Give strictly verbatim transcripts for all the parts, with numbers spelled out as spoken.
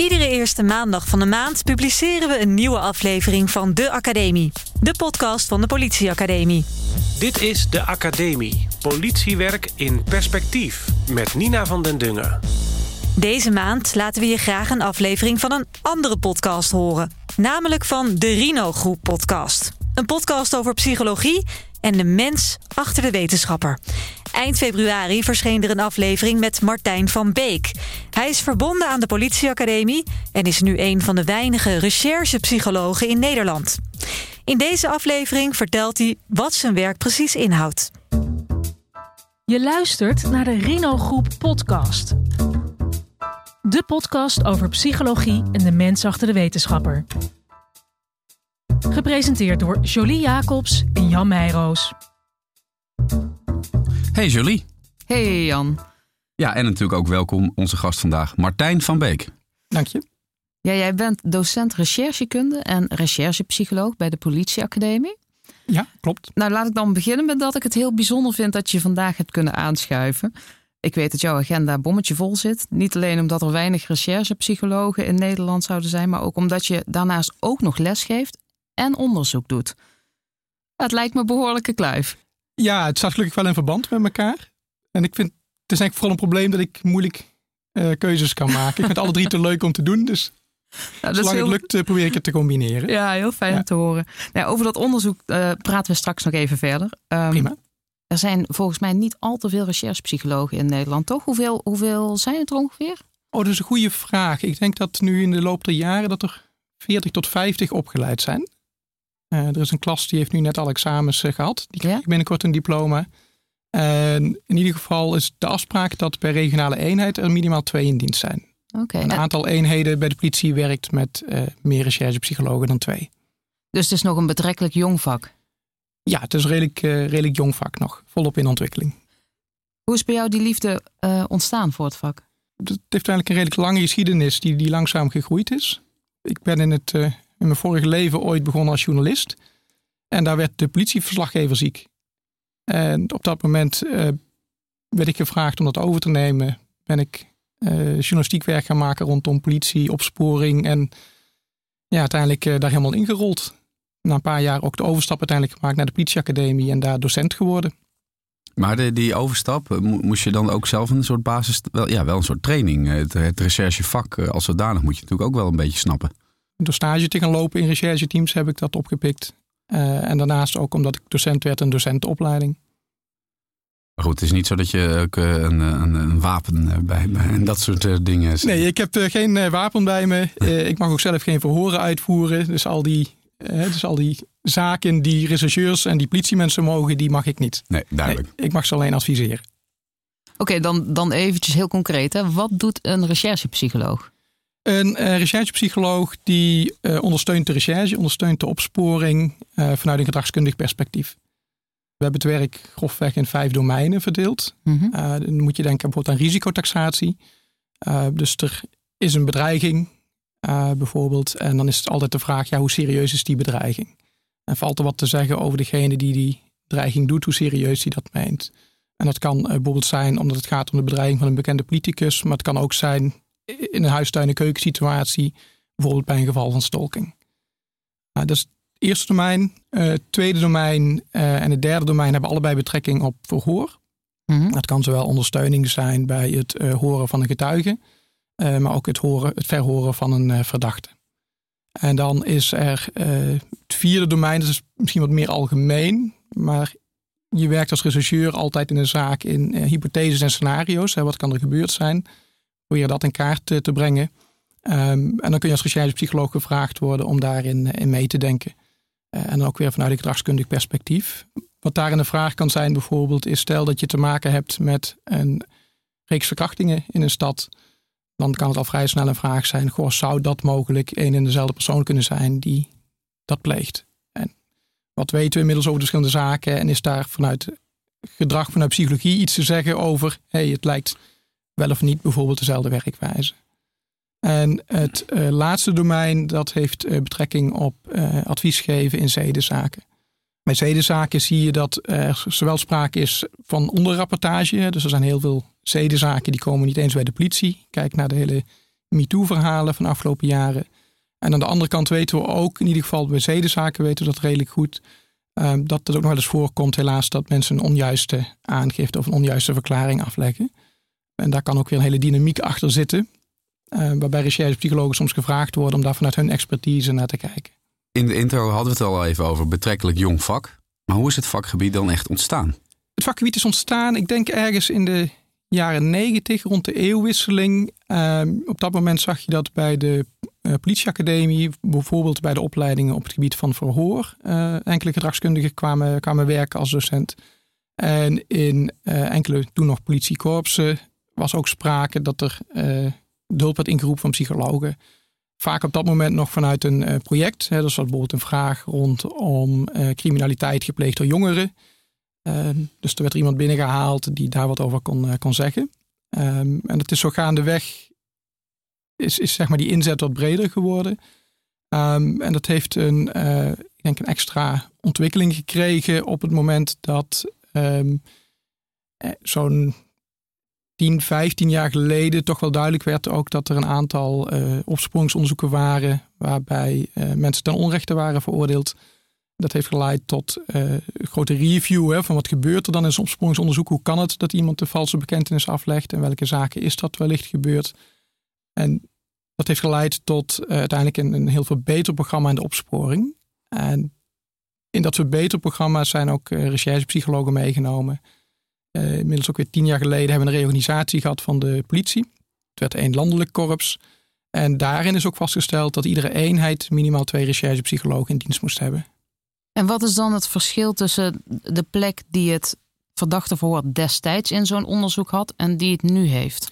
Iedere eerste maandag van de maand publiceren we een nieuwe aflevering van De Academie. De podcast van de Politieacademie. Dit is De Academie. Politiewerk in perspectief. Met Nina van den Dungen. Deze maand laten we je graag een aflevering van een andere podcast horen. Namelijk van de Rino Groep Podcast. Een podcast over psychologie en de mens achter de wetenschapper. Eind februari verscheen er een aflevering met Martijn van Beek. Hij is verbonden aan de Politieacademie en is nu een van de weinige recherchepsychologen in Nederland. In deze aflevering vertelt hij wat zijn werk precies inhoudt. Je luistert naar de Rino Groep Podcast. De podcast over psychologie en de mens achter de wetenschapper. Gepresenteerd door Jolie Jacobs en Jan Meijroos. Hey Jolie. Hey Jan. Ja, en natuurlijk ook welkom onze gast vandaag, Martijn van Beek. Dank je. Ja, jij bent docent recherchekunde en recherchepsycholoog bij de Politieacademie. Ja, klopt. Nou, laat ik dan beginnen met dat ik het heel bijzonder vind dat je vandaag hebt kunnen aanschuiven. Ik weet dat jouw agenda bommetje vol zit. Niet alleen omdat er weinig recherchepsychologen in Nederland zouden zijn, maar ook omdat je daarnaast ook nog lesgeeft en onderzoek doet. Het lijkt me een behoorlijke kluif. Ja, het staat gelukkig wel in verband met elkaar. En ik vind, het is eigenlijk vooral een probleem dat ik moeilijk uh, keuzes kan maken. Ik vind het alle drie te leuk om te doen, dus nou, zolang heel... het lukt uh, probeer ik het te combineren. Ja, heel fijn om ja. te horen. Nou, over dat onderzoek uh, praten we straks nog even verder. Um, Prima. Er zijn volgens mij niet al te veel recherchepsychologen in Nederland, toch? Hoeveel, hoeveel zijn het er ongeveer? Oh, dat is een goede vraag. Ik denk dat nu in de loop der jaren dat er veertig tot vijftig opgeleid zijn. Uh, er is een klas die heeft nu net al examens uh, gehad. Die krijgt ja? binnenkort een diploma. Uh, in ieder geval is de afspraak dat bij regionale eenheid er minimaal twee in dienst zijn. Okay, een en... aantal eenheden bij de politie werkt met uh, meer recherchepsychologen dan twee. Dus het is nog een betrekkelijk jong vak? Ja, het is een redelijk, uh, redelijk jong vak nog. Volop in ontwikkeling. Hoe is bij jou die liefde uh, ontstaan voor het vak? Het heeft eigenlijk een redelijk lange geschiedenis die, die langzaam gegroeid is. Ik ben in het... Uh, In mijn vorige leven ooit begonnen als journalist. En daar werd de politieverslaggever ziek. En op dat moment uh, werd ik gevraagd om dat over te nemen. Ben ik uh, journalistiek werk gaan maken rondom politie, opsporing. En ja, uiteindelijk uh, daar helemaal ingerold. Na een paar jaar ook de overstap uiteindelijk gemaakt naar de Politieacademie. En daar docent geworden. Maar de, die overstap, moest je dan ook zelf een soort basis... Wel, ja, wel een soort training. Het, het recherchevak als zodanig moet je natuurlijk ook wel een beetje snappen. Door stage te gaan lopen in rechercheteams heb ik dat opgepikt. Uh, en daarnaast ook omdat ik docent werd, een docentenopleiding. Maar goed, het is niet zo dat je ook een, een, een wapen bij me en dat soort dingen... Nee, ik heb uh, geen uh, wapen bij me. Uh, ik mag ook zelf geen verhoren uitvoeren. Dus al die, uh, dus al die zaken die rechercheurs en die politiemensen mogen, die mag ik niet. Nee, duidelijk. Nee, ik mag ze alleen adviseren. Oké, okay, dan, dan eventjes heel concreet. Hè. Wat doet een recherchepsycholoog? Een uh, recherchepsycholoog die uh, ondersteunt de recherche, ondersteunt de opsporing uh, vanuit een gedragskundig perspectief. We hebben het werk grofweg in vijf domeinen verdeeld. Mm-hmm. Uh, dan moet je denken bijvoorbeeld aan risicotaxatie. Uh, dus er is een bedreiging uh, bijvoorbeeld. En dan is het altijd de vraag, ja, hoe serieus is die bedreiging? En valt er wat te zeggen over degene die die dreiging doet, hoe serieus die dat meent? En dat kan uh, bijvoorbeeld zijn omdat het gaat om de bedreiging van een bekende politicus. Maar het kan ook zijn... in een huistuin- en keukensituatie, bijvoorbeeld bij een geval van stalking. Nou, dat is het eerste domein. Uh, het tweede domein uh, en het derde domein hebben allebei betrekking op verhoor. Mm-hmm. Dat kan zowel ondersteuning zijn bij het uh, horen van een getuige, uh, maar ook het, horen, het verhoren van een uh, verdachte. En dan is er uh, het vierde domein, dat is misschien wat meer algemeen, maar je werkt als rechercheur altijd in een zaak in uh, hypotheses en scenario's. Hè, wat kan er gebeurd zijn? Probeer dat in kaart te, te brengen. Um, en dan kun je als recherchepsycholoog gevraagd worden om daarin in mee te denken. Uh, en dan ook weer vanuit een gedragskundig perspectief. Wat daarin de vraag kan zijn bijvoorbeeld is... stel dat je te maken hebt met een reeks verkrachtingen in een stad. Dan kan het al vrij snel een vraag zijn... Goh, zou dat mogelijk één en dezelfde persoon kunnen zijn die dat pleegt? En wat weten we inmiddels over de verschillende zaken? En is daar vanuit gedrag, vanuit psychologie iets te zeggen over... hey, het lijkt... wel of niet bijvoorbeeld dezelfde werkwijze. En het uh, laatste domein, dat heeft uh, betrekking op uh, advies geven in zedenzaken. Bij zedenzaken zie je dat er zowel sprake is van onderrapportage. Dus er zijn heel veel zedenzaken die komen niet eens bij de politie. Kijk naar de hele MeToo-verhalen van de afgelopen jaren. En aan de andere kant weten we ook, in ieder geval bij zedenzaken weten we dat redelijk goed, uh, dat het ook nog wel eens voorkomt helaas dat mensen een onjuiste aangifte of een onjuiste verklaring afleggen. En daar kan ook weer een hele dynamiek achter zitten, uh, waarbij recherchepsychologen soms gevraagd worden om daar vanuit hun expertise naar te kijken. In de intro hadden we het al even over betrekkelijk jong vak. Maar hoe is het vakgebied dan echt ontstaan? Het vakgebied is ontstaan, ik denk ergens in de jaren negentig, rond de eeuwwisseling. Uh, op dat moment zag je dat bij de uh, Politieacademie, bijvoorbeeld bij de opleidingen op het gebied van verhoor, uh, enkele gedragskundigen kwamen, kwamen werken als docent. En in uh, enkele toen nog politiekorpsen was ook sprake dat er uh, de hulp werd ingeroepen van psychologen. Vaak op dat moment nog vanuit een uh, project. Hè, dus dat was bijvoorbeeld een vraag rondom uh, criminaliteit gepleegd door jongeren. Uh, dus er werd iemand binnengehaald die daar wat over kon, uh, kon zeggen. Um, en het is zo gaandeweg, is, is zeg maar die inzet wat breder geworden. Um, en dat heeft een, uh, ik denk een extra ontwikkeling gekregen op het moment dat um, zo'n tien, vijftien jaar geleden toch wel duidelijk werd ook dat er een aantal uh, opsporingsonderzoeken waren waarbij uh, mensen ten onrechte waren veroordeeld. Dat heeft geleid tot uh, een grote review hè, van wat gebeurt er dan in zo'n opsporingsonderzoek. Hoe kan het dat iemand de valse bekentenis aflegt en welke zaken is dat wellicht gebeurd? En dat heeft geleid tot uh, uiteindelijk een, een heel veel beter programma in de opsporing. En in dat verbeterprogramma zijn ook uh, recherchepsychologen meegenomen. Uh, inmiddels ook weer tien jaar geleden hebben we een reorganisatie gehad van de politie. Het werd één landelijk korps. En daarin is ook vastgesteld dat iedere eenheid minimaal twee recherchepsychologen in dienst moest hebben. En wat is dan het verschil tussen de plek die het verdachte verhoor destijds in zo'n onderzoek had en die het nu heeft?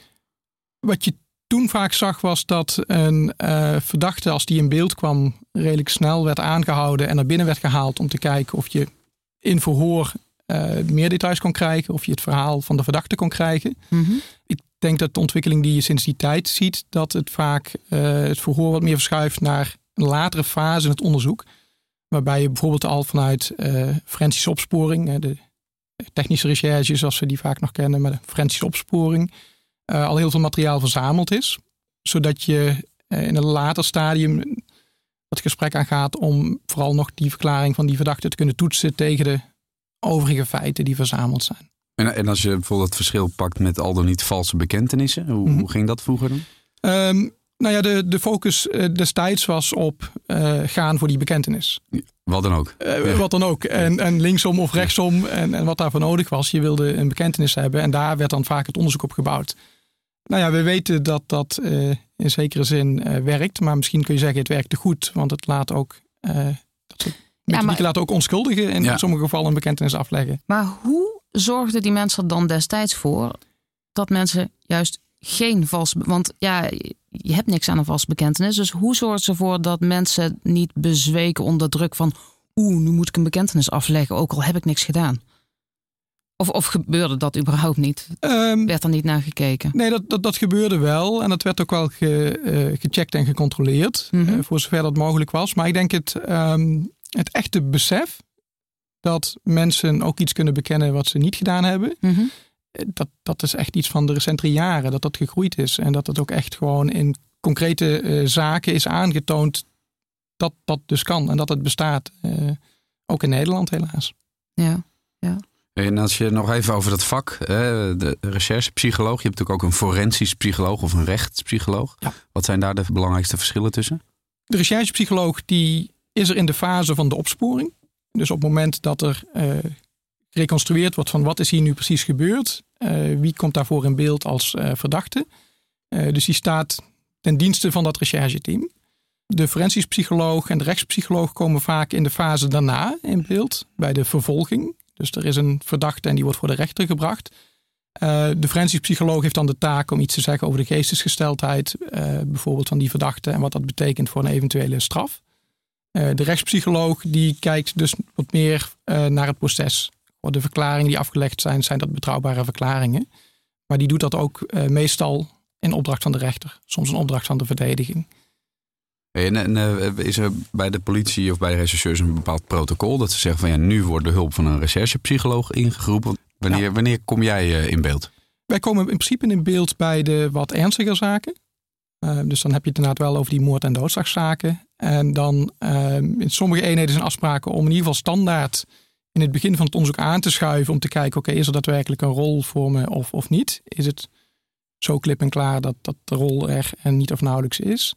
Wat je toen vaak zag was dat een uh, verdachte, als die in beeld kwam, redelijk snel werd aangehouden en naar binnen werd gehaald om te kijken of je in verhoor uh, meer details kon krijgen, of je het verhaal van de verdachte kon krijgen. Mm-hmm. Ik denk dat de ontwikkeling die je sinds die tijd ziet, dat het vaak uh, het verhoor wat meer verschuift naar een latere fase in het onderzoek. Waarbij je bijvoorbeeld al vanuit uh, forensische opsporing, de technische recherche zoals we die vaak nog kennen, maar de forensische opsporing, uh, al heel veel materiaal verzameld is. Zodat je uh, in een later stadium het gesprek aangaat om vooral nog die verklaring van die verdachte te kunnen toetsen tegen de overige feiten die verzameld zijn. En, en als je bijvoorbeeld het verschil pakt met al dan niet valse bekentenissen, hoe, mm-hmm. hoe ging dat vroeger dan? Um, Nou ja, de, de focus destijds was op uh, gaan voor die bekentenis. Wat dan ook. Uh, ja. Wat dan ook. En, en linksom of rechtsom en, en wat daarvoor nodig was. Je wilde een bekentenis hebben en daar werd dan vaak het onderzoek op gebouwd. Nou ja, we weten dat dat uh, in zekere zin uh, werkt. Maar misschien kun je zeggen het werkt te goed. Want het laat ook, uh, dat soort ja, maar... laat ook onschuldigen en ja. in sommige gevallen een bekentenis afleggen. Maar hoe zorgden die mensen er dan destijds voor dat mensen juist geen vals... Want ja... je hebt niks aan een vals bekentenis. Dus hoe zorgt ze ervoor dat mensen niet bezweken onder druk van... oeh, nu moet ik een bekentenis afleggen, ook al heb ik niks gedaan. Of, of gebeurde dat überhaupt niet? Um, werd er niet naar gekeken? Nee, dat, dat, dat gebeurde wel. En dat werd ook wel ge, uh, gecheckt en gecontroleerd. Mm-hmm. Uh, voor zover dat mogelijk was. Maar ik denk het, um, het echte besef... dat mensen ook iets kunnen bekennen wat ze niet gedaan hebben... Mm-hmm. Dat, dat is echt iets van de recentere jaren, dat dat gegroeid is. En dat het ook echt gewoon in concrete uh, zaken is aangetoond dat dat dus kan. En dat het bestaat, uh, ook in Nederland helaas. Ja, ja. En als je nog even over dat vak, hè, de recherchepsycholoog. Je hebt natuurlijk ook een forensisch psycholoog of een rechtspsycholoog. Ja. Wat zijn daar de belangrijkste verschillen tussen? De recherchepsycholoog die is er in de fase van de opsporing. Dus op het moment dat er... Uh, reconstrueerd wordt van wat is hier nu precies gebeurd. Uh, wie komt daarvoor in beeld als uh, verdachte. Uh, dus die staat ten dienste van dat rechercheteam. De forensisch psycholoog en de rechtspsycholoog komen vaak in de fase daarna in beeld. Bij de vervolging. Dus er is een verdachte en die wordt voor de rechter gebracht. Uh, de forensisch psycholoog heeft dan de taak om iets te zeggen over de geestesgesteldheid. Uh, bijvoorbeeld van die verdachte en wat dat betekent voor een eventuele straf. Uh, de rechtspsycholoog die kijkt dus wat meer uh, naar het proces. De verklaringen die afgelegd zijn, zijn dat betrouwbare verklaringen. Maar die doet dat ook uh, meestal in opdracht van de rechter. Soms in opdracht van de verdediging. En, en uh, is er bij de politie of bij de rechercheurs een bepaald protocol... dat ze zeggen van ja, nu wordt de hulp van een recherchepsycholoog ingeroepen. Wanneer, ja. wanneer kom jij uh, in beeld? Wij komen in principe in beeld bij de wat ernstiger zaken. Uh, dus dan heb je het inderdaad wel over die moord- en doodslagzaken. En dan uh, in sommige eenheden zijn afspraken om in ieder geval standaard in het begin van het onderzoek aan te schuiven om te kijken, oké, okay, is er daadwerkelijk een rol voor me of, of niet? Is het zo klip en klaar dat, dat de rol er en niet of nauwelijks is?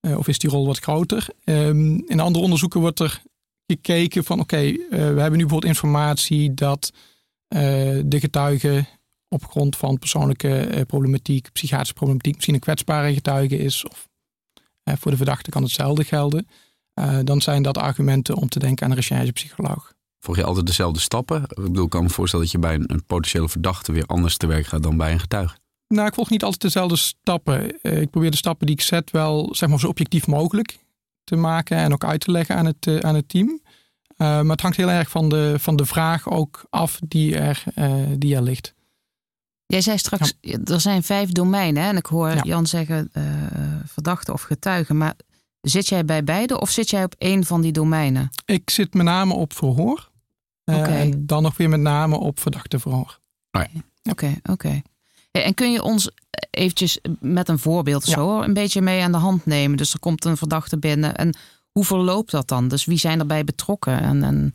Uh, of is die rol wat groter? Um, in andere onderzoeken wordt er gekeken van, oké, okay, uh, we hebben nu bijvoorbeeld informatie dat uh, de getuige op grond van persoonlijke uh, problematiek, psychiatrische problematiek, misschien een kwetsbare getuige is. Of uh, voor de verdachte kan hetzelfde gelden. Uh, dan zijn dat argumenten om te denken aan een recherchepsycholoog. Volg je altijd dezelfde stappen? Ik bedoel, ik kan me voorstellen dat je bij een, een potentiële verdachte weer anders te werk gaat dan bij een getuige. Nou, ik volg niet altijd dezelfde stappen. Uh, ik probeer de stappen die ik zet wel zeg maar, zo objectief mogelijk te maken en ook uit te leggen aan het, uh, aan het team. Uh, maar het hangt heel erg van de, van de vraag ook af die er, uh, die er ligt. Jij zei straks, ja. Er zijn vijf domeinen. Hè? En ik hoor ja. Jan zeggen uh, verdachte of getuige. Maar zit jij bij beide of zit jij op één van die domeinen? Ik zit met name op verhoor. Uh, okay. En dan nog weer met name op verdachte verhoor. Oké, okay. oké. Okay, okay. En kun je ons eventjes met een voorbeeld ja. zo een beetje mee aan de hand nemen? Dus er komt een verdachte binnen. En hoe verloopt dat dan? Dus wie zijn erbij betrokken? En, en...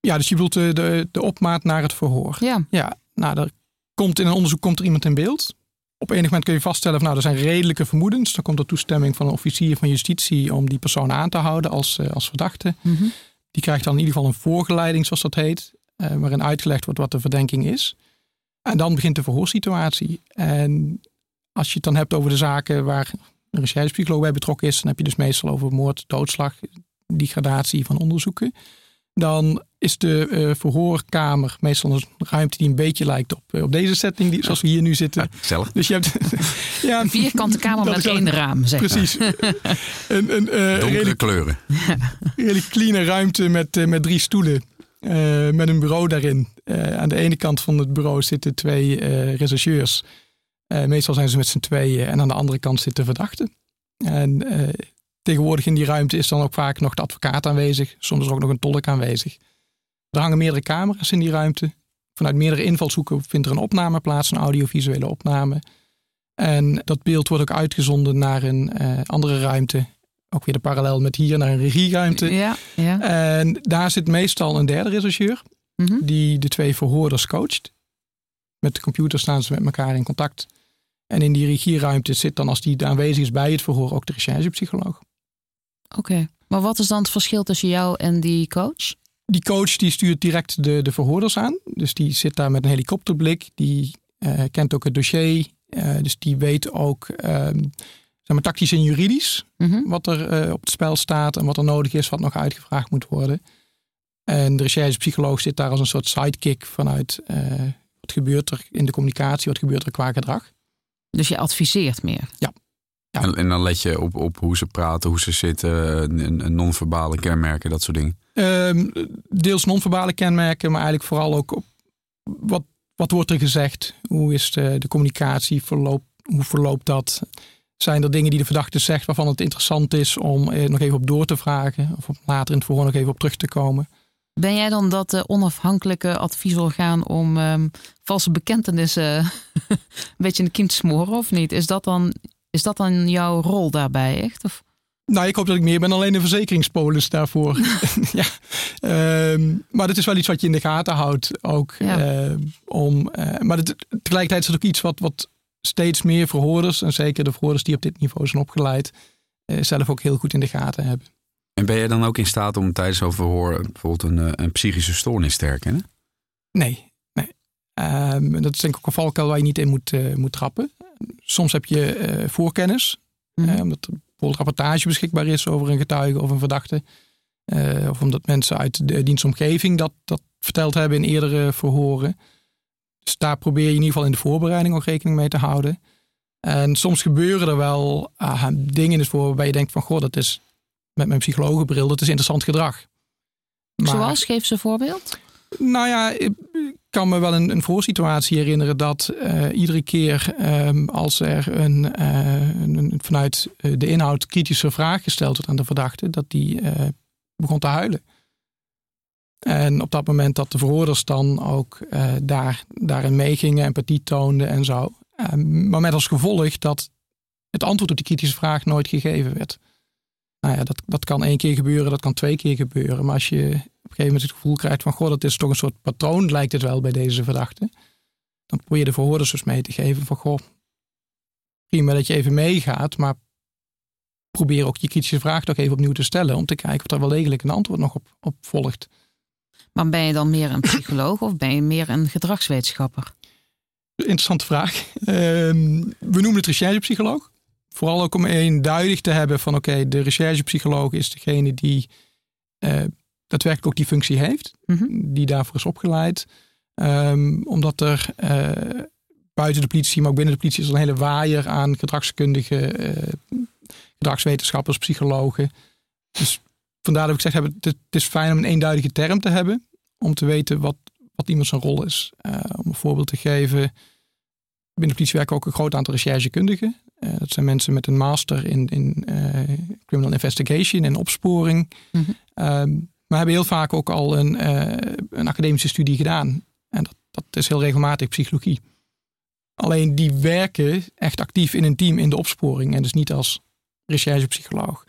Ja, dus je bedoelt de, de, de opmaat naar het verhoor. Ja. ja nou, er komt in een onderzoek komt er iemand in beeld. Op enig moment kun je vaststellen, van, nou, er zijn redelijke vermoedens. Dan komt er toestemming van een officier van justitie om die persoon aan te houden als, als verdachte. Mm-hmm. Die krijgt dan in ieder geval een voorgeleiding, zoals dat heet. Waarin uitgelegd wordt wat de verdenking is. En dan begint de verhoorsituatie. En als je het dan hebt over de zaken waar een recherchepsycholoog bij betrokken is, dan heb je dus meestal over moord, doodslag, die gradatie van onderzoeken. Dan is de uh, verhoorkamer meestal een ruimte die een beetje lijkt op, uh, op deze setting, die, zoals we hier nu zitten. Zelf. Dus je hebt ja, een vierkante kamer met één raam, zeg maar. Precies. een, een, uh, Donkere redelijk, kleuren. Een hele clean ruimte met, uh, met drie stoelen. Uh, met een bureau daarin. Uh, aan de ene kant van het bureau zitten twee uh, rechercheurs. Uh, meestal zijn ze met z'n tweeën. En aan de andere kant zitten verdachten. En uh, tegenwoordig in die ruimte is dan ook vaak nog de advocaat aanwezig. Soms is ook nog een tolk aanwezig. Er hangen meerdere camera's in die ruimte. Vanuit meerdere invalshoeken vindt er een opname plaats. Een audiovisuele opname. En dat beeld wordt ook uitgezonden naar een uh, andere ruimte. Ook weer de parallel met hier naar een regieruimte. Ja, ja. En daar zit meestal een derde rechercheur. Mm-hmm. Die de twee verhoorders coacht. Met de computer staan ze met elkaar in contact. En in die regieruimte zit dan, als die aanwezig is bij het verhoor, ook de recherchepsycholoog. Oké, okay. Maar wat is dan het verschil tussen jou en die coach? Die coach die stuurt direct de, de verhoorders aan. Dus die zit daar met een helikopterblik. Die uh, kent ook het dossier. Uh, dus die weet ook... Uh, Zeg maar tactisch en juridisch, mm-hmm. wat er uh, op het spel staat en wat er nodig is, wat nog uitgevraagd moet worden. En de recherchepsycholoog zit daar als een soort sidekick vanuit uh, wat gebeurt er in de communicatie, wat gebeurt er qua gedrag. Dus je adviseert meer? Ja. ja. En, en dan let je op, op hoe ze praten, hoe ze zitten, non-verbale kenmerken, dat soort dingen? Um, deels non-verbale kenmerken, maar eigenlijk vooral ook op wat, wat wordt er gezegd? Hoe is de, de communicatie, verloop, hoe verloopt dat? Zijn er dingen die de verdachte zegt waarvan het interessant is om eh, nog even op door te vragen. Of later in het verhoor nog even op terug te komen. Ben jij dan dat uh, onafhankelijke adviesorgaan om um, valse bekentenissen uh, een beetje in de kiem te smoren of niet? Is dat dan, is dat dan jouw rol daarbij echt? Of? Nou, ik hoop dat ik meer ben alleen de verzekeringspolis daarvoor. ja. um, maar dat is wel iets wat je in de gaten houdt. Ook, ja. uh, om, uh, maar dat, tegelijkertijd is het ook iets wat... wat steeds meer verhoorders, en zeker de verhoorders die op dit niveau zijn opgeleid, eh, zelf ook heel goed in de gaten hebben. En ben jij dan ook in staat om tijdens zo'n verhoor bijvoorbeeld een, een psychische stoornis te herkennen? Nee. nee. Um, dat is denk ik ook een valkuil waar je niet in moet, uh, moet trappen. Soms heb je uh, voorkennis, mm-hmm. uh, omdat er bijvoorbeeld rapportage beschikbaar is over een getuige of een verdachte. Uh, of omdat mensen uit de dienstomgeving dat, dat verteld hebben in eerdere verhoren. Dus daar probeer je in ieder geval in de voorbereiding ook rekening mee te houden. En soms gebeuren er wel ah, dingen in het voor waarbij je denkt van... goh, dat is met mijn psychologenbril, dat is interessant gedrag. Maar, zoals? Geef ze een voorbeeld. Nou ja, ik kan me wel een, een voorsituatie herinneren... dat uh, iedere keer um, als er een, uh, een, een, vanuit de inhoud kritische vraag gesteld wordt aan de verdachte... dat die uh, begon te huilen. En op dat moment dat de verhoorders dan ook uh, daar, daarin meegingen, empathie toonden en zo. Uh, maar met als gevolg dat het antwoord op die kritische vraag nooit gegeven werd. Nou ja, dat, dat kan één keer gebeuren, dat kan twee keer gebeuren. Maar als je op een gegeven moment het gevoel krijgt van... goh, dat is toch een soort patroon, lijkt het wel bij deze verdachte. Dan probeer je de verhoorders dus mee te geven van... goh, prima dat je even meegaat, maar probeer ook je kritische vraag toch even opnieuw te stellen... om te kijken of er wel degelijk een antwoord nog op, op volgt. Maar ben je dan meer een psycholoog of ben je meer een gedragswetenschapper? Interessante vraag. Uh, we noemen het recherchepsycholoog. Vooral ook om eenduidig te hebben van oké, okay, de recherchepsycholoog is degene die uh, daadwerkelijk ook die functie heeft. Mm-hmm. Die daarvoor is opgeleid. Um, omdat er uh, buiten de politie, maar ook binnen de politie is er een hele waaier aan gedragskundigen, uh, gedragswetenschappers, psychologen. Dus vandaar dat ik gezegd heb, het is fijn om een eenduidige term te hebben. Om te weten wat, wat iemand zijn rol is. Uh, om een voorbeeld te geven. Binnen de politie werken ook een groot aantal recherchekundigen. Uh, dat zijn mensen met een master in, in uh, criminal investigation en opsporing. Mm-hmm. Uh, maar hebben heel vaak ook al een, uh, een academische studie gedaan. En dat, dat is heel regelmatig psychologie. Alleen die werken echt actief in een team in de opsporing. En dus niet als recherchepsycholoog.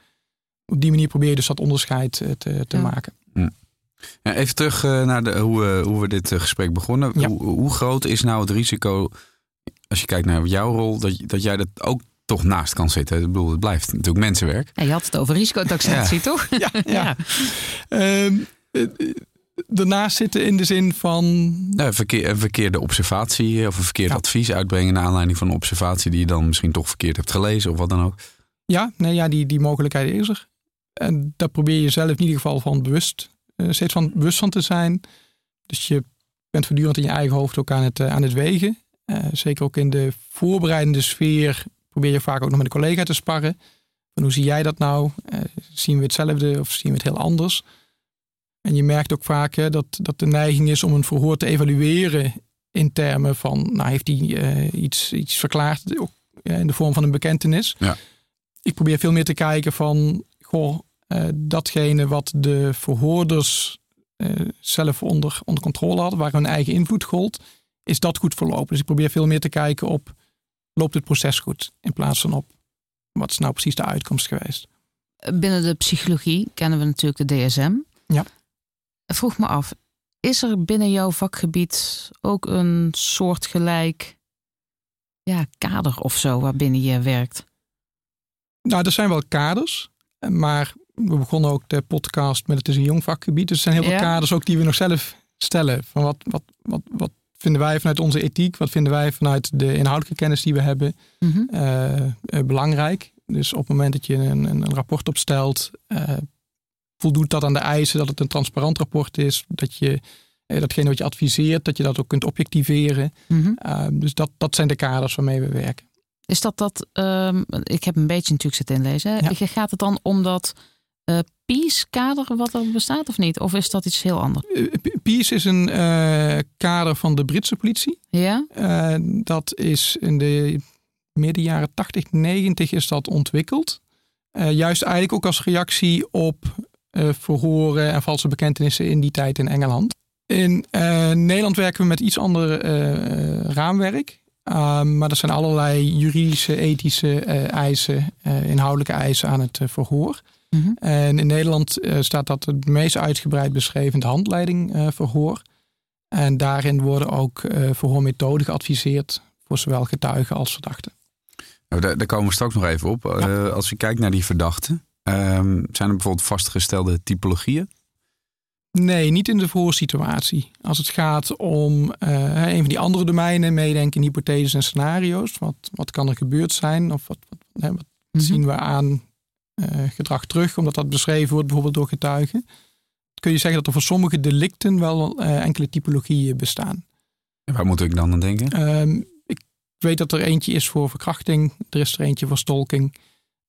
Op die manier probeer je dus dat onderscheid te, te ja. maken. Ja. Even terug naar de, hoe, hoe we dit gesprek begonnen. Ja. Hoe, hoe groot is nou het risico... als je kijkt naar jouw rol, dat, dat jij dat ook toch naast kan zitten. Ik bedoel, het blijft natuurlijk mensenwerk. Ja, je had het over risicotaxatie, ja. toch? Ja, ja. ja. Um, daarnaast zitten in de zin van... Ja, verkeer, een verkeerde observatie of een verkeerd ja. advies uitbrengen... naar aanleiding van een observatie die je dan misschien toch verkeerd hebt gelezen of wat dan ook. Ja, nee, ja die, die mogelijkheid is er. En daar probeer je zelf in ieder geval van bewust, uh, steeds van bewust van te zijn. Dus je bent voortdurend in je eigen hoofd ook aan het, uh, aan het wegen... Uh, zeker ook in de voorbereidende sfeer probeer je vaak ook nog met een collega te sparren. Van hoe zie jij dat nou? Uh, zien we hetzelfde of zien we het heel anders? En je merkt ook vaak hè, dat, dat de neiging is om een verhoor te evalueren in termen van, nou heeft hij uh, iets, iets verklaard ook, uh, in de vorm van een bekentenis. Ja. Ik probeer veel meer te kijken van, goh, uh, datgene wat de verhoorders uh, zelf onder, onder controle hadden, waar hun eigen invloed gold... is dat goed verlopen? Dus ik probeer veel meer te kijken op... loopt het proces goed? In plaats van op... wat is nou precies de uitkomst geweest? Binnen de psychologie kennen we natuurlijk de D S M. Ja. Vroeg me af... is er binnen jouw vakgebied... ook een soortgelijk... ja, kader of zo... waarbinnen je werkt? Nou, er zijn wel kaders. Maar we begonnen ook de podcast... met het is een jong vakgebied. Dus er zijn heel veel ja. kaders ook die we nog zelf stellen. Van wat... wat, wat, wat vinden wij vanuit onze ethiek, wat vinden wij vanuit de inhoudelijke kennis die we hebben, mm-hmm. uh, uh, belangrijk. Dus op het moment dat je een, een rapport opstelt, uh, voldoet dat aan de eisen dat het een transparant rapport is, dat je uh, datgene wat je adviseert, dat je dat ook kunt objectiveren. Mm-hmm. Uh, dus dat, dat zijn de kaders waarmee we werken. Is dat dat, uh, ik heb een beetje natuurlijk zitten inlezen, ja. gaat het dan om dat... Uh, P I S-kader wat er bestaat of niet? Of is dat iets heel anders? Uh, P I S is een uh, kader van de Britse politie. Ja. Uh, dat is in de midden jaren tachtig, negentig is dat ontwikkeld. Uh, juist eigenlijk ook als reactie op uh, verhoren en valse bekentenissen in die tijd in Engeland. In uh, Nederland werken we met iets ander uh, raamwerk. Uh, maar er zijn allerlei juridische, ethische uh, eisen, uh, inhoudelijke eisen aan het uh, verhoor. En in Nederland uh, staat dat het meest uitgebreid beschreven in de handleiding uh, verhoor. En daarin worden ook uh, verhoormethoden geadviseerd voor zowel getuigen als verdachten. Nou, daar, daar komen we straks nog even op. Ja. Uh, als je kijkt naar die verdachten, uh, zijn er bijvoorbeeld vastgestelde typologieën? Nee, niet in de verhoorsituatie. Als het gaat om uh, een van die andere domeinen, meedenken in hypotheses en scenario's. Wat, wat kan er gebeurd zijn? Of wat, wat, hè, wat mm-hmm. zien we aan... Uh, gedrag terug, omdat dat beschreven wordt bijvoorbeeld door getuigen. Kun je zeggen dat er voor sommige delicten wel uh, enkele typologieën bestaan. En waar moet ik dan aan denken? Uh, ik weet dat er eentje is voor verkrachting. Er is er eentje voor stalking.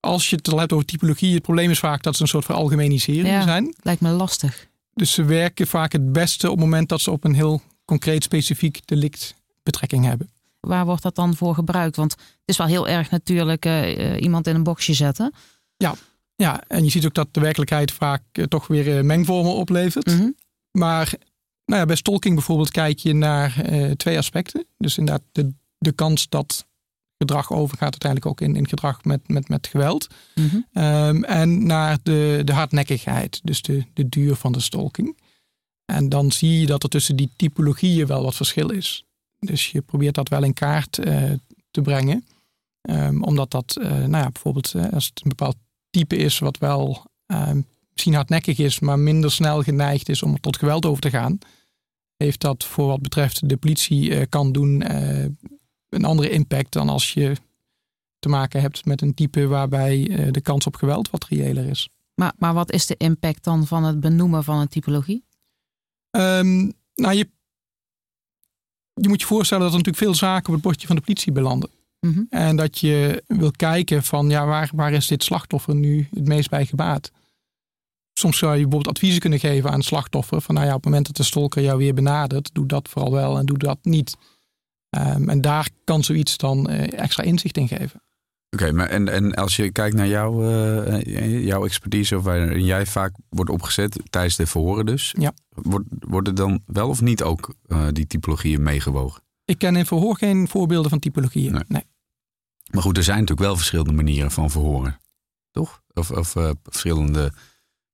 Als je het al hebt over typologieën, het probleem is vaak dat ze een soort veralgemenisering ja, zijn. Lijkt me lastig. Dus ze werken vaak het beste op het moment dat ze op een heel concreet specifiek delict betrekking hebben. Waar wordt dat dan voor gebruikt? Want het is wel heel erg natuurlijk uh, iemand in een boxje zetten... Ja, ja, en je ziet ook dat de werkelijkheid vaak uh, toch weer uh, mengvormen oplevert. Mm-hmm. Maar nou ja, bij stalking bijvoorbeeld kijk je naar uh, twee aspecten. Dus inderdaad de, de kans dat gedrag overgaat uiteindelijk ook in, in gedrag met, met, met geweld. Mm-hmm. Um, en naar de, de hardnekkigheid, dus de, de duur van de stalking. En dan zie je dat er tussen die typologieën wel wat verschil is. Dus je probeert dat wel in kaart uh, te brengen. Um, omdat dat, uh, nou ja, bijvoorbeeld uh, als het een bepaald type is wat wel uh, misschien hardnekkig is, maar minder snel geneigd is om tot geweld over te gaan, heeft dat voor wat betreft de politie uh, kan doen uh, een andere impact dan als je te maken hebt met een type waarbij uh, de kans op geweld wat reëler is. Maar, maar wat is de impact dan van het benoemen van een typologie? Um, nou, je, je moet je voorstellen dat er natuurlijk veel zaken op het bordje van de politie belanden. Mm-hmm. En dat je wil kijken van ja, waar, waar is dit slachtoffer nu het meest bij gebaat? Soms zou je bijvoorbeeld adviezen kunnen geven aan het slachtoffer van nou ja, op het moment dat de stalker jou weer benadert, doe dat vooral wel en doe dat niet. Um, en daar kan zoiets dan uh, extra inzicht in geven. Oké, okay, maar en, en als je kijkt naar jou, uh, jouw expertise of waar jij vaak wordt opgezet tijdens de verhoren dus. Ja. Wordt, worden dan wel of niet ook uh, die typologieën meegewogen? Ik ken in verhoor geen voorbeelden van typologieën, nee. nee. Maar goed, er zijn natuurlijk wel verschillende manieren van verhoren, toch? Of, of uh, verschillende...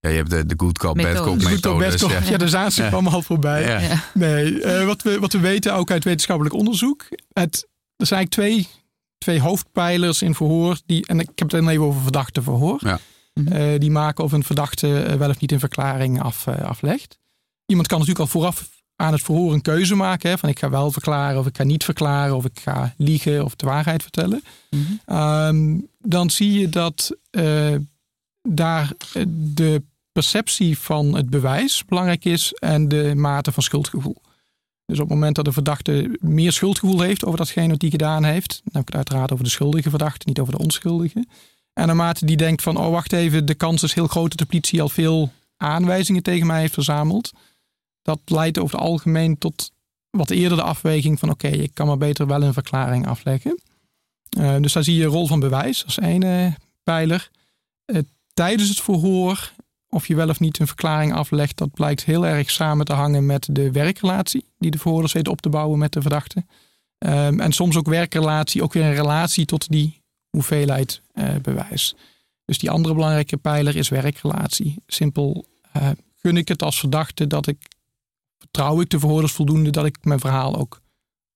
Ja, je hebt de, de good cop, bad cop methodes. Ja, ja, daar zaten ze allemaal al voorbij. Ja. Ja. Nee, uh, wat, we, wat we weten ook uit wetenschappelijk onderzoek. Het, er zijn eigenlijk twee, twee hoofdpijlers in verhoor. Die, en ik heb het even over verdachte verhoor. Ja. Uh, die maken of een verdachte wel of niet een verklaring af, uh, aflegt. Iemand kan natuurlijk al vooraf aan het verhoor een keuze maken. Hè, van ik ga wel verklaren of ik ga niet verklaren. Of ik ga liegen of de waarheid vertellen. Mm-hmm. Um, dan zie je dat uh, daar de perceptie van het bewijs belangrijk is en de mate van schuldgevoel. Dus op het moment dat de verdachte meer schuldgevoel heeft over datgene wat hij gedaan heeft, dan heb ik het uiteraard over de schuldige verdachte, niet over de onschuldige. En naarmate die denkt van, oh wacht even, de kans is heel groot dat de politie al veel aanwijzingen tegen mij heeft verzameld. Dat leidt over het algemeen tot wat eerder de afweging van, oké, okay, ik kan maar beter wel een verklaring afleggen. Uh, dus daar zie je een rol van bewijs als één uh, pijler. Uh, tijdens het verhoor, of je wel of niet een verklaring aflegt, dat blijkt heel erg samen te hangen met de werkrelatie die de verhoorders weten op te bouwen met de verdachte. Um, en soms ook werkrelatie, ook weer een relatie tot die hoeveelheid uh, bewijs. Dus die andere belangrijke pijler is werkrelatie. Simpel, uh, gun ik het als verdachte dat ik, vertrouw ik de verhoorders voldoende dat ik mijn verhaal ook,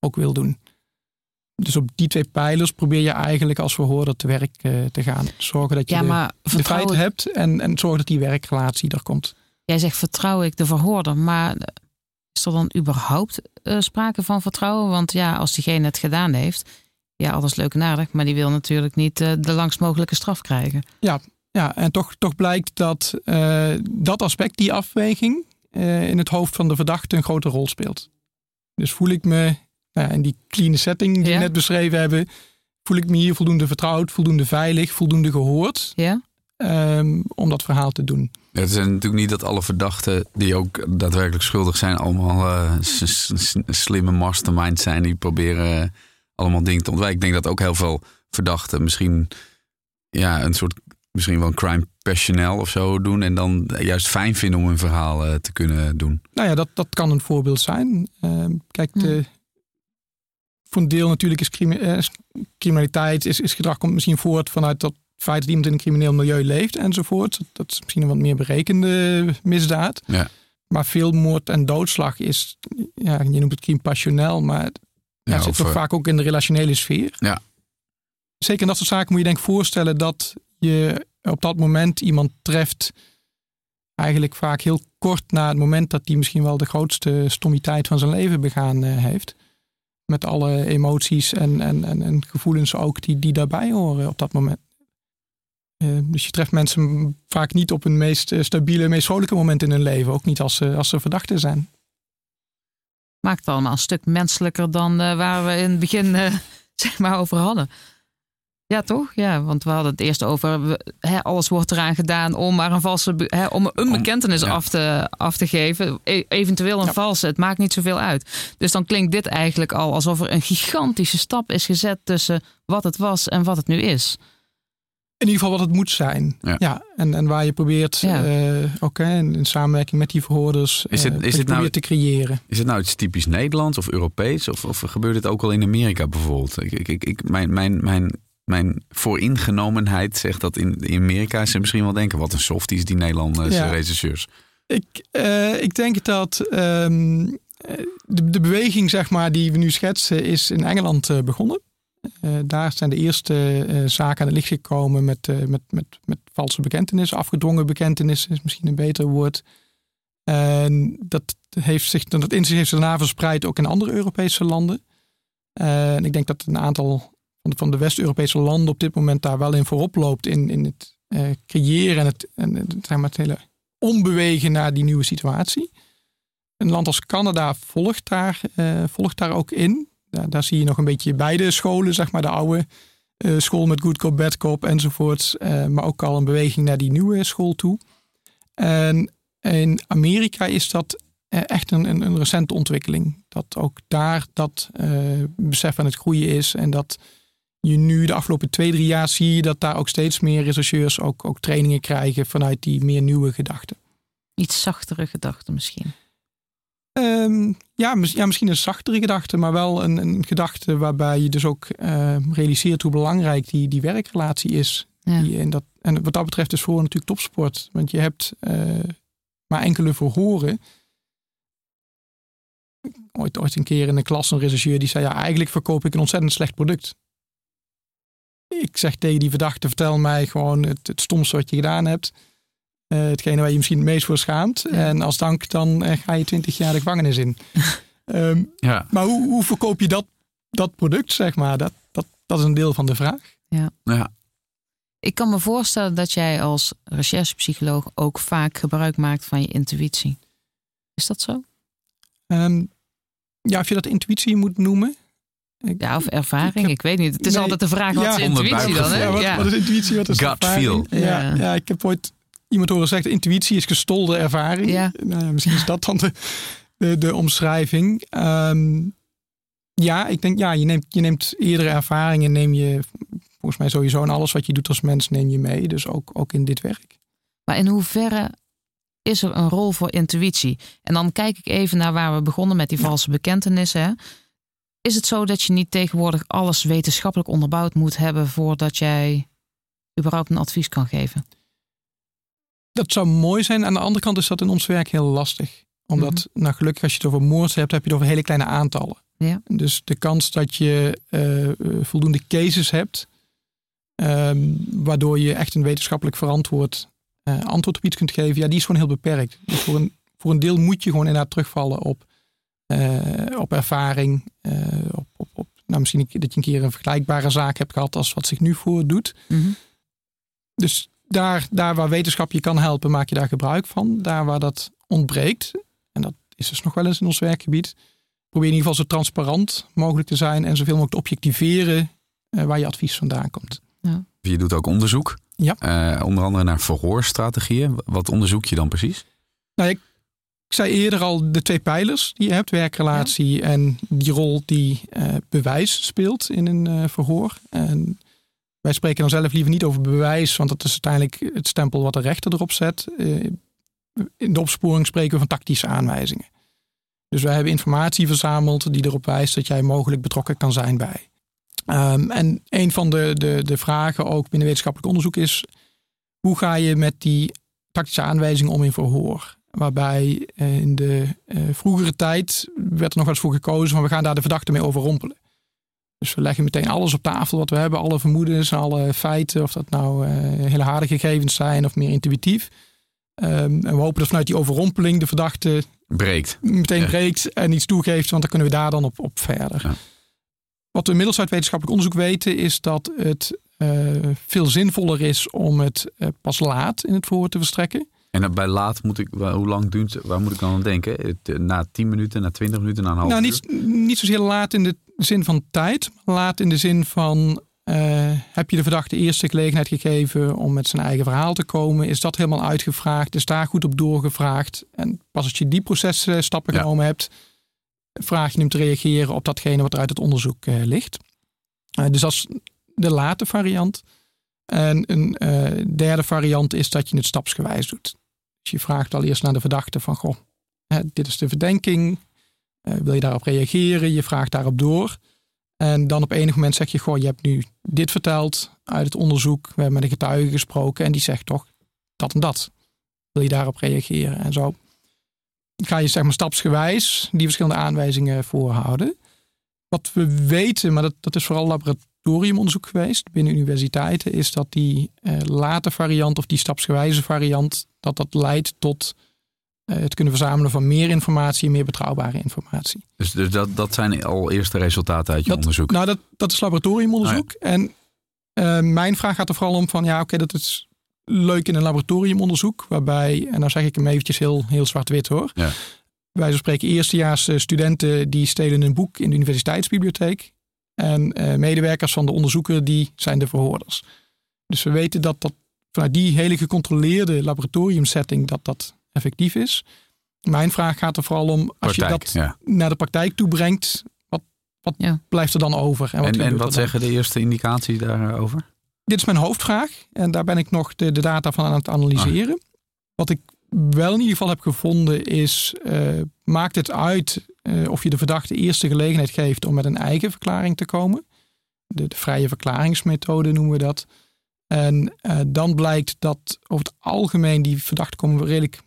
ook wil doen. Dus op die twee pijlers probeer je eigenlijk als verhoorder te werk uh, te gaan. Zorgen dat je ja, maar de, de feiten hebt en, en zorgen dat die werkrelatie er komt. Jij zegt vertrouw ik de verhoorder, maar is er dan überhaupt uh, sprake van vertrouwen? Want ja, als diegene het gedaan heeft, ja, alles leuk en aardig, maar die wil natuurlijk niet uh, de langst mogelijke straf krijgen. Ja, ja en toch, toch blijkt dat uh, dat aspect, die afweging, uh, in het hoofd van de verdachte een grote rol speelt. Dus voel ik me... Nou, in die clean setting die ja. we net beschreven hebben, voel ik me hier voldoende vertrouwd, voldoende veilig, voldoende gehoord ja. um, om dat verhaal te doen. Ja, het is natuurlijk niet dat alle verdachten die ook daadwerkelijk schuldig zijn, allemaal uh, s- s- slimme masterminds zijn die proberen uh, allemaal dingen te ontwijken. Ik denk dat ook heel veel verdachten misschien ja, een soort, misschien wel een crime passioneel of zo doen en dan juist fijn vinden om hun verhaal uh, te kunnen doen. Nou ja, dat, dat kan een voorbeeld zijn. Uh, kijk, de... Hm. Voor een deel natuurlijk is crime, eh, criminaliteit, is, is gedrag komt misschien voort vanuit dat feit dat iemand in een crimineel milieu leeft enzovoort. Dat is misschien een wat meer berekende misdaad. Ja. Maar veel moord en doodslag is, ja, je noemt het crime passioneel, maar het ja, zit toch uh, vaak ook in de relationele sfeer. Ja. Zeker in dat soort zaken moet je denk ik voorstellen dat je op dat moment iemand treft eigenlijk vaak heel kort na het moment dat hij misschien wel de grootste stommiteit van zijn leven begaan eh, heeft. Met alle emoties en, en, en, en gevoelens ook die, die daarbij horen op dat moment. Uh, dus je treft mensen vaak niet op hun meest stabiele, meest vrolijke moment in hun leven. Ook niet als ze, als ze verdachten zijn. Maakt het allemaal een stuk menselijker dan uh, waar we in het begin uh, zeg maar over hadden. Ja, toch? Ja, want we hadden het eerst over... We, hè, alles wordt eraan gedaan om maar een valse, hè, om een bekentenis om, ja. af, te, af te geven. E- eventueel een ja. valse. Het maakt niet zoveel uit. Dus dan klinkt dit eigenlijk al alsof er een gigantische stap is gezet tussen wat het was en wat het nu is. In ieder geval wat het moet zijn. Ja. Ja, en, en waar je probeert, ja. uh, oké, okay, in, in samenwerking met die verhoorders, is het, uh, is het nou, te creëren. Is het nou iets typisch Nederlands of Europees? Of, of gebeurt het ook al in Amerika bijvoorbeeld? Ik, ik, ik, mijn, mijn, mijn, mijn vooringenomenheid zegt dat in, in Amerika ze misschien wel denken... wat een softies die Nederlandse ja. regisseurs. Ik, uh, ik denk dat um, de, de beweging zeg maar, die we nu schetsen is in Engeland uh, begonnen. Uh, daar zijn de eerste uh, zaken aan het licht gekomen met, uh, met, met, met valse bekentenissen. Afgedwongen bekentenissen is misschien een beter woord. Uh, dat heeft zich, dat inzicht heeft zich daarna verspreid ook in andere Europese landen. Uh, en ik denk dat een aantal van de, van de West-Europese landen op dit moment daar wel in voorop loopt. In, in het uh, creëren en, het, en zeg maar het hele ombewegen naar die nieuwe situatie. Een land als Canada volgt daar, uh, volgt daar ook in. Daar, daar zie je nog een beetje beide scholen, zeg maar de oude uh, school met good cop, bad cop enzovoort. Uh, maar ook al een beweging naar die nieuwe school toe. En in Amerika is dat uh, echt een, een, een recente ontwikkeling. Dat ook daar dat uh, besef aan het groeien is. En dat je nu de afgelopen twee, drie jaar zie je dat daar ook steeds meer rechercheurs ook, ook trainingen krijgen vanuit die meer nieuwe gedachten. Iets zachtere gedachten misschien. Um, ja, ja, misschien een zachtere gedachte, maar wel een, een gedachte waarbij je dus ook uh, realiseert hoe belangrijk die, die werkrelatie is. Ja. Die in dat, en wat dat betreft is vooral natuurlijk topsport. Want je hebt uh, maar enkele verhoren. Ooit, ooit een keer in de klas een rechercheur die zei, ja, eigenlijk verkoop ik een ontzettend slecht product. Ik zeg tegen die verdachte, vertel mij gewoon het, het stomste wat je gedaan hebt. Uh, hetgene waar je misschien het meest voor schaamt. Ja. En als dank dan uh, ga je twintig jaar de gevangenis in. um, ja. Maar hoe, hoe verkoop je dat, dat product, zeg maar? Dat, dat, dat is een deel van de vraag. Ja. Ja. Ik kan me voorstellen dat jij als recherchepsycholoog ook vaak gebruik maakt van je intuïtie. Is dat zo? Um, ja, of je dat intuïtie moet noemen. Ik, ja, of ervaring, ik, heb, ik weet niet. Het is nee, altijd de vraag, wat ja, is intuïtie dan? Hè? Ja, wat, ja. wat is intuïtie, wat is God ervaring? Feel. Ja, ja. ja, ik heb ooit... Iemand horen zegt, intuïtie is gestolde ervaring. Ja. Nou, misschien is dat dan de, de, de omschrijving. Um, ja, ik denk, ja, je neemt, je neemt eerdere ervaringen, neem je volgens mij sowieso in alles wat je doet als mens, neem je mee. Dus ook, ook in dit werk. Maar in hoeverre is er een rol voor intuïtie? En dan kijk ik even naar waar we begonnen met die valse ja. bekentenissen. Hè? Is het zo dat je niet tegenwoordig alles wetenschappelijk onderbouwd moet hebben voordat jij überhaupt een advies kan geven? Dat zou mooi zijn. Aan de andere kant is dat in ons werk heel lastig. Omdat, mm-hmm. nou gelukkig als je het over moord hebt, heb je het over hele kleine aantallen. Ja. Dus de kans dat je uh, voldoende cases hebt, um, waardoor je echt een wetenschappelijk verantwoord uh, antwoord op iets kunt geven, ja, die is gewoon heel beperkt. Dus voor een, voor een deel moet je gewoon inderdaad terugvallen op, uh, op ervaring. Uh, op, op, op, nou, misschien dat je een keer een vergelijkbare zaak hebt gehad als wat zich nu voordoet. Mm-hmm. Dus... Daar, daar waar wetenschap je kan helpen, maak je daar gebruik van. Daar waar dat ontbreekt, en dat is dus nog wel eens in ons werkgebied, probeer in ieder geval zo transparant mogelijk te zijn en zoveel mogelijk te objectiveren eh, waar je advies vandaan komt. Ja. Je doet ook onderzoek, ja. uh, onder andere naar verhoorstrategieën. Wat onderzoek je dan precies? Nou, ik, ik zei eerder al de twee pijlers die je hebt, werkrelatie ja. en die rol die uh, bewijs speelt in een uh, verhoor. En wij spreken dan zelf liever niet over bewijs, want dat is uiteindelijk het stempel wat de rechter erop zet. In de opsporing spreken we van tactische aanwijzingen. Dus wij hebben informatie verzameld die erop wijst dat jij mogelijk betrokken kan zijn bij. Um, en een van de, de, de vragen ook binnen wetenschappelijk onderzoek is, hoe ga je met die tactische aanwijzingen om in verhoor? Waarbij in de uh, vroegere tijd werd er nog wel eens voor gekozen van we gaan daar de verdachte mee overrompelen. Dus we leggen meteen alles op tafel wat we hebben. Alle vermoedens, alle feiten. Of dat nou uh, hele harde gegevens zijn of meer intuïtief. Um, en we hopen dat vanuit die overrompeling de verdachte breekt. meteen ja. breekt en iets toegeeft. Want dan kunnen we daar dan op, op verder. Ja. Wat we inmiddels uit wetenschappelijk onderzoek weten is dat het uh, veel zinvoller is om het uh, pas laat in het verhoor te verstrekken. En bij laat moet ik, hoe lang duurt, waar moet ik dan aan denken? Na tien minuten, na twintig minuten, na een half nou, uur? Niet, niet zozeer laat in de zin van tijd. Laat in de zin van, uh, heb je de verdachte eerst de gelegenheid gegeven om met zijn eigen verhaal te komen? Is dat helemaal uitgevraagd? Is daar goed op doorgevraagd? En pas als je die processtappen ja. genomen hebt, vraag je hem te reageren op datgene wat er uit het onderzoek uh, ligt. Uh, dus dat is de late variant. En een uh, derde variant is dat je het stapsgewijs doet. Dus je vraagt allereerst naar de verdachte van, goh, hè, dit is de verdenking. Uh, wil je daarop reageren? Je vraagt daarop door. En dan op enig moment zeg je, goh, je hebt nu dit verteld uit het onderzoek. We hebben met een getuige gesproken en die zegt toch dat en dat. Wil je daarop reageren? En zo ga je zeg maar stapsgewijs die verschillende aanwijzingen voorhouden. Wat we weten, maar dat, dat is vooral laboratoriumonderzoek geweest binnen universiteiten, is dat die uh, late variant of die stapsgewijze variant, dat dat leidt tot uh, het kunnen verzamelen van meer informatie en meer betrouwbare informatie. Dus, dus dat, dat zijn al eerste resultaten uit je dat, onderzoek? Nou, dat, dat is laboratoriumonderzoek. Ah, ja. En uh, mijn vraag gaat er vooral om van, ja, oké, okay, dat is leuk in een laboratoriumonderzoek, waarbij, en dan zeg ik hem eventjes heel, heel zwart-wit hoor. Ja. Wij spreken eerstejaars studenten die stelen een boek in de universiteitsbibliotheek. En uh, medewerkers van de onderzoeker die zijn de verhoorders. Dus we weten dat dat vanuit die hele gecontroleerde laboratoriumsetting dat dat effectief is. Mijn vraag gaat er vooral om, als praktijk, je dat ja. naar de praktijk toe brengt, wat, wat ja. blijft er dan over? En wat, en, en wat zeggen de eerste indicaties daarover? Dit is mijn hoofdvraag en daar ben ik nog de, de data van aan het analyseren. Ah. Wat ik wel in ieder geval heb gevonden is, uh, maakt het uit uh, of je de verdachte eerst de gelegenheid geeft om met een eigen verklaring te komen. De, de vrije verklaringsmethode noemen we dat. En uh, dan blijkt dat over het algemeen die verdachten komen redelijk,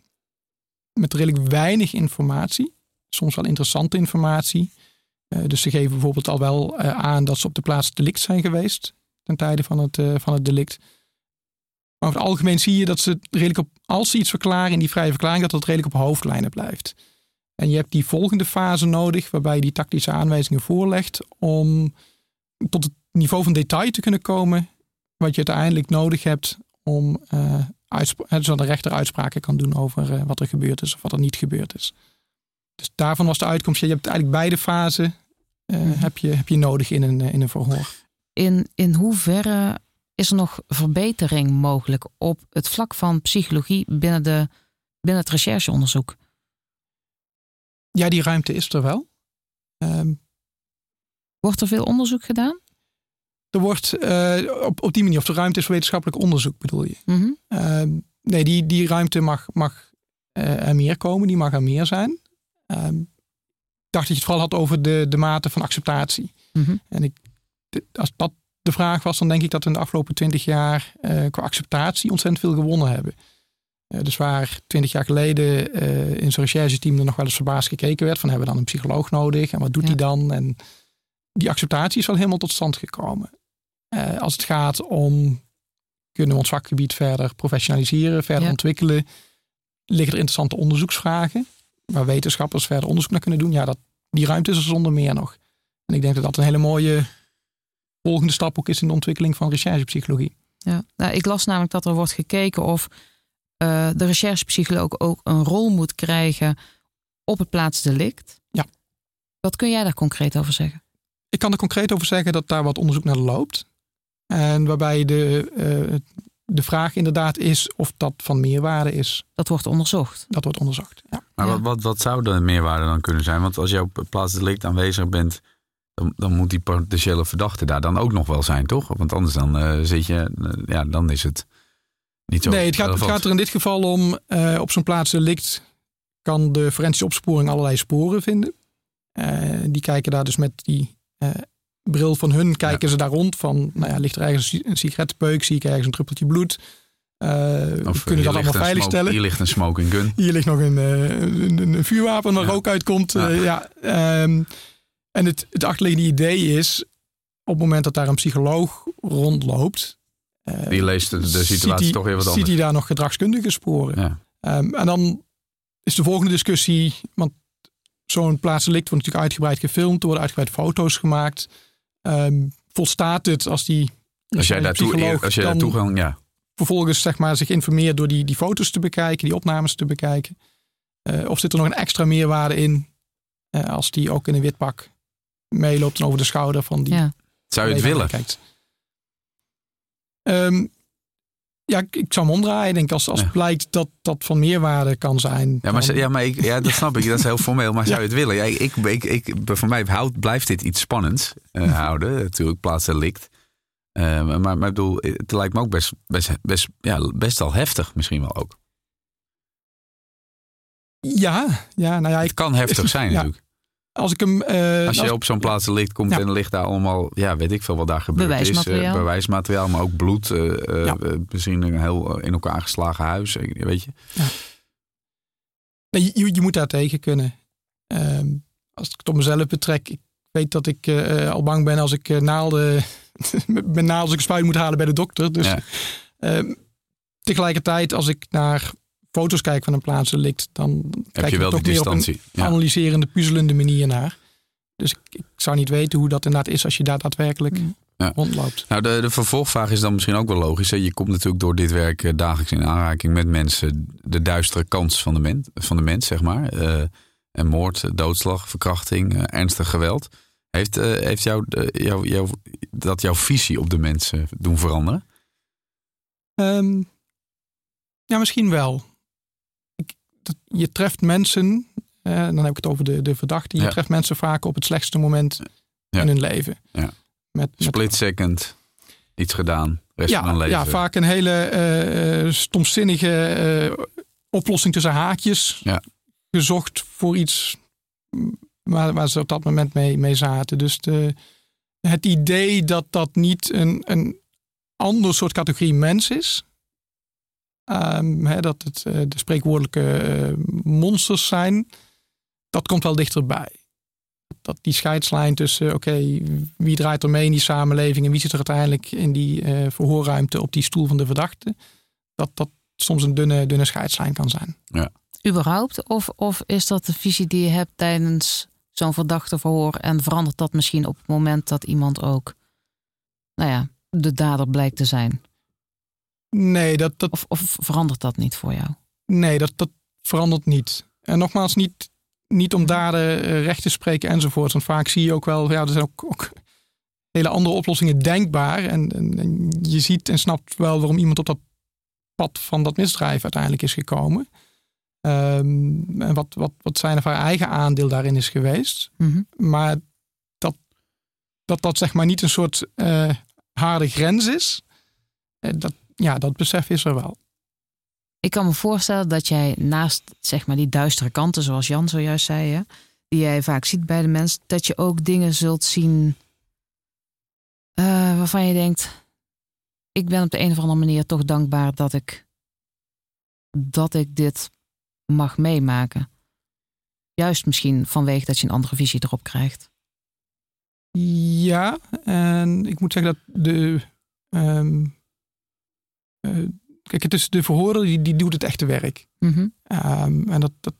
met redelijk weinig informatie. Soms wel interessante informatie. Uh, dus ze geven bijvoorbeeld al wel uh, aan dat ze op de plaats delict zijn geweest ten tijde van het, uh, van het delict. Maar over het algemeen zie je dat ze redelijk op, als ze iets verklaren in die vrije verklaring, dat dat redelijk op hoofdlijnen blijft. En je hebt die volgende fase nodig, waarbij je die tactische aanwijzingen voorlegt om tot het niveau van detail te kunnen komen, wat je uiteindelijk nodig hebt om uh, uitspra- zodat de rechter uitspraken kan doen over uh, wat er gebeurd is of wat er niet gebeurd is. Dus daarvan was de uitkomst, je hebt eigenlijk beide fasen uh, mm-hmm. heb je, heb je nodig in een, in een verhoor. In, in hoeverre is er nog verbetering mogelijk op het vlak van psychologie binnen, de, binnen het rechercheonderzoek? Ja, die ruimte is er wel. Um, wordt er veel onderzoek gedaan? Er wordt uh, op, op die manier, of de ruimte is voor wetenschappelijk onderzoek bedoel je. Mm-hmm. Uh, nee, die, die ruimte mag, mag uh, er meer komen, die mag er meer zijn. Uh, ik dacht dat je het vooral had over de, de mate van acceptatie. Mm-hmm. En ik, als dat de vraag was, dan denk ik dat we in de afgelopen twintig jaar uh, qua acceptatie ontzettend veel gewonnen hebben. Uh, dus waar twintig jaar geleden uh, in zo'n rechercheteam er nog wel eens verbaasd gekeken werd van, hebben we dan een psycholoog nodig en wat doet ja. die dan? En die acceptatie is wel helemaal tot stand gekomen. Uh, als het gaat om, kunnen we ons vakgebied verder professionaliseren, verder ja. ontwikkelen? Liggen er interessante onderzoeksvragen waar wetenschappers verder onderzoek naar kunnen doen? Ja, dat, die ruimte is er zonder meer nog. En ik denk dat dat een hele mooie volgende stap ook is in de ontwikkeling van recherchepsychologie. Ja, nou, ik las namelijk dat er wordt gekeken of uh, de recherchepsycholoog ook een rol moet krijgen op het plaatsdelict. Ja. Wat kun jij daar concreet over zeggen? Ik kan er concreet over zeggen dat daar wat onderzoek naar loopt. En waarbij de, uh, de vraag inderdaad is of dat van meerwaarde is. Dat wordt onderzocht? Dat wordt onderzocht, ja. Maar ja. Wat, wat, wat zou de meerwaarde dan kunnen zijn? Want als je op het plaatsdelict aanwezig bent, dan moet die potentiële verdachte daar dan ook nog wel zijn, toch? Want anders dan uh, zit je, uh, ja, dan is het niet zo. Nee, het gaat, het gaat er in dit geval om, uh, op zo'n plaatsdelict kan de forensische opsporing allerlei sporen vinden. Uh, die kijken daar dus met die uh, bril van hun, kijken ja. ze daar rond van, nou ja, ligt er ergens een sigarettenpeuk, zie ik ergens een druppeltje bloed. Uh, of, kunnen dat allemaal veiligstellen. Hier ligt een smoking gun. Hier ligt nog een, uh, een, een, een vuurwapen waar ja. rook uitkomt. Uh, ja, ja um, En het, het achterliggende idee is, op het moment dat daar een psycholoog rondloopt, Uh, die leest de, de situatie die, toch weer wat anders. Ziet hij daar nog gedragskundige sporen? Ja. Um, en dan is de volgende discussie, want zo'n plaatsdelict wordt natuurlijk uitgebreid gefilmd, er worden uitgebreid foto's gemaakt. Um, volstaat het als die als jij daar psycholoog als jij daar toegang, ja. vervolgens zeg maar, zich informeert door die, die foto's te bekijken, die opnames te bekijken? Uh, of zit er nog een extra meerwaarde in uh, als die ook in een wit pak meeloopt en over de schouder van die. Ja. Zou je het willen? Um, ja, ik, ik zou hem omdraaien. Ik denk als, als ja. blijkt dat dat van meerwaarde kan zijn. Ja, maar, dan, ja, maar ik, ja, dat snap ik. Dat is heel formeel. Maar ja. zou je het willen? Ja, ik, ik, ik, voor mij houdt, blijft dit iets spannends uh, houden. Natuurlijk, plaatsdelict. Uh, maar, maar ik bedoel, het lijkt me ook best, best, best, ja, best al heftig misschien wel ook. Ja, ja, nou ja. Ik, het kan heftig zijn ja, natuurlijk. Als, ik hem, uh, als je als, op zo'n plaats ligt komt ja. en ligt daar allemaal, ja, weet ik veel wat daar gebeurd bewijsmateriaal. is. Uh, bewijsmateriaal, maar ook bloed. Uh, ja. uh, misschien een heel in elkaar geslagen huis, weet je. Ja. Nee, je, je moet daar tegen kunnen. Uh, als ik het op mezelf betrek, ik weet dat ik uh, al bang ben als ik uh, naalden, met naalden als ik spuit moet halen bij de dokter. Dus ja. uh, tegelijkertijd als ik naar foto's kijken van een plaatsdelict, dan heb kijk je wel toch de distantie. Meer op een analyserende, puzzelende manier naar. Dus ik, ik zou niet weten hoe dat inderdaad is als je daar daadwerkelijk ja. rondloopt. Nou, de, de vervolgvraag is dan misschien ook wel logisch. Hè? Je komt natuurlijk door dit werk dagelijks in aanraking met mensen. De duistere kans van de, men, van de mens, zeg maar. Uh, en moord, doodslag, verkrachting, uh, ernstig geweld. Heeft, uh, heeft jou, uh, jou, jou, dat jouw visie op de mensen doen veranderen? Um, ja, misschien wel. Je treft mensen, eh, dan heb ik het over de, de verdachte. Je ja. treft mensen vaak op het slechtste moment ja. in hun leven. Ja. Met, Split met... second, iets gedaan, rest ja, van hun leven. Ja, vaak een hele uh, stomzinnige uh, oplossing tussen haakjes. Ja. Gezocht voor iets waar, waar ze op dat moment mee, mee zaten. Dus de, het idee dat dat niet een, een ander soort categorie mens is... Um, he, dat het uh, de spreekwoordelijke uh, monsters zijn, dat komt wel dichterbij. Dat die scheidslijn tussen, uh, oké, okay, wie draait er mee in die samenleving en wie zit er uiteindelijk in die uh, verhoorruimte op die stoel van de verdachte, dat dat soms een dunne, dunne scheidslijn kan zijn. Ja. Überhaupt? Of, of is dat de visie die je hebt tijdens zo'n verdachte verhoor en verandert dat misschien op het moment dat iemand ook, nou ja, de dader blijkt te zijn? Nee, dat, dat... Of, of verandert dat niet voor jou? Nee, dat, dat verandert niet. En nogmaals, niet, niet om daden recht te spreken enzovoort. Want vaak zie je ook wel, ja, er zijn ook, ook hele andere oplossingen denkbaar. En, en, en je ziet en snapt wel waarom iemand op dat pad van dat misdrijf uiteindelijk is gekomen. Um, en wat, wat, wat zijn of haar eigen aandeel daarin is geweest. Mm-hmm. Maar dat, dat dat zeg maar niet een soort uh, harde grens is, uh, dat ja, dat besef is er wel. Ik kan me voorstellen dat jij naast zeg maar die duistere kanten, zoals Jan zojuist zei, hè, die jij vaak ziet bij de mensen, dat je ook dingen zult zien uh, waarvan je denkt, ik ben op de een of andere manier toch dankbaar dat ik, dat ik dit mag meemaken. Juist misschien vanwege dat je een andere visie erop krijgt. Ja, en ik moet zeggen dat de... Um... Uh, kijk, het is de verhoorder die, die doet het echte werk. Mm-hmm. Um, en dat, dat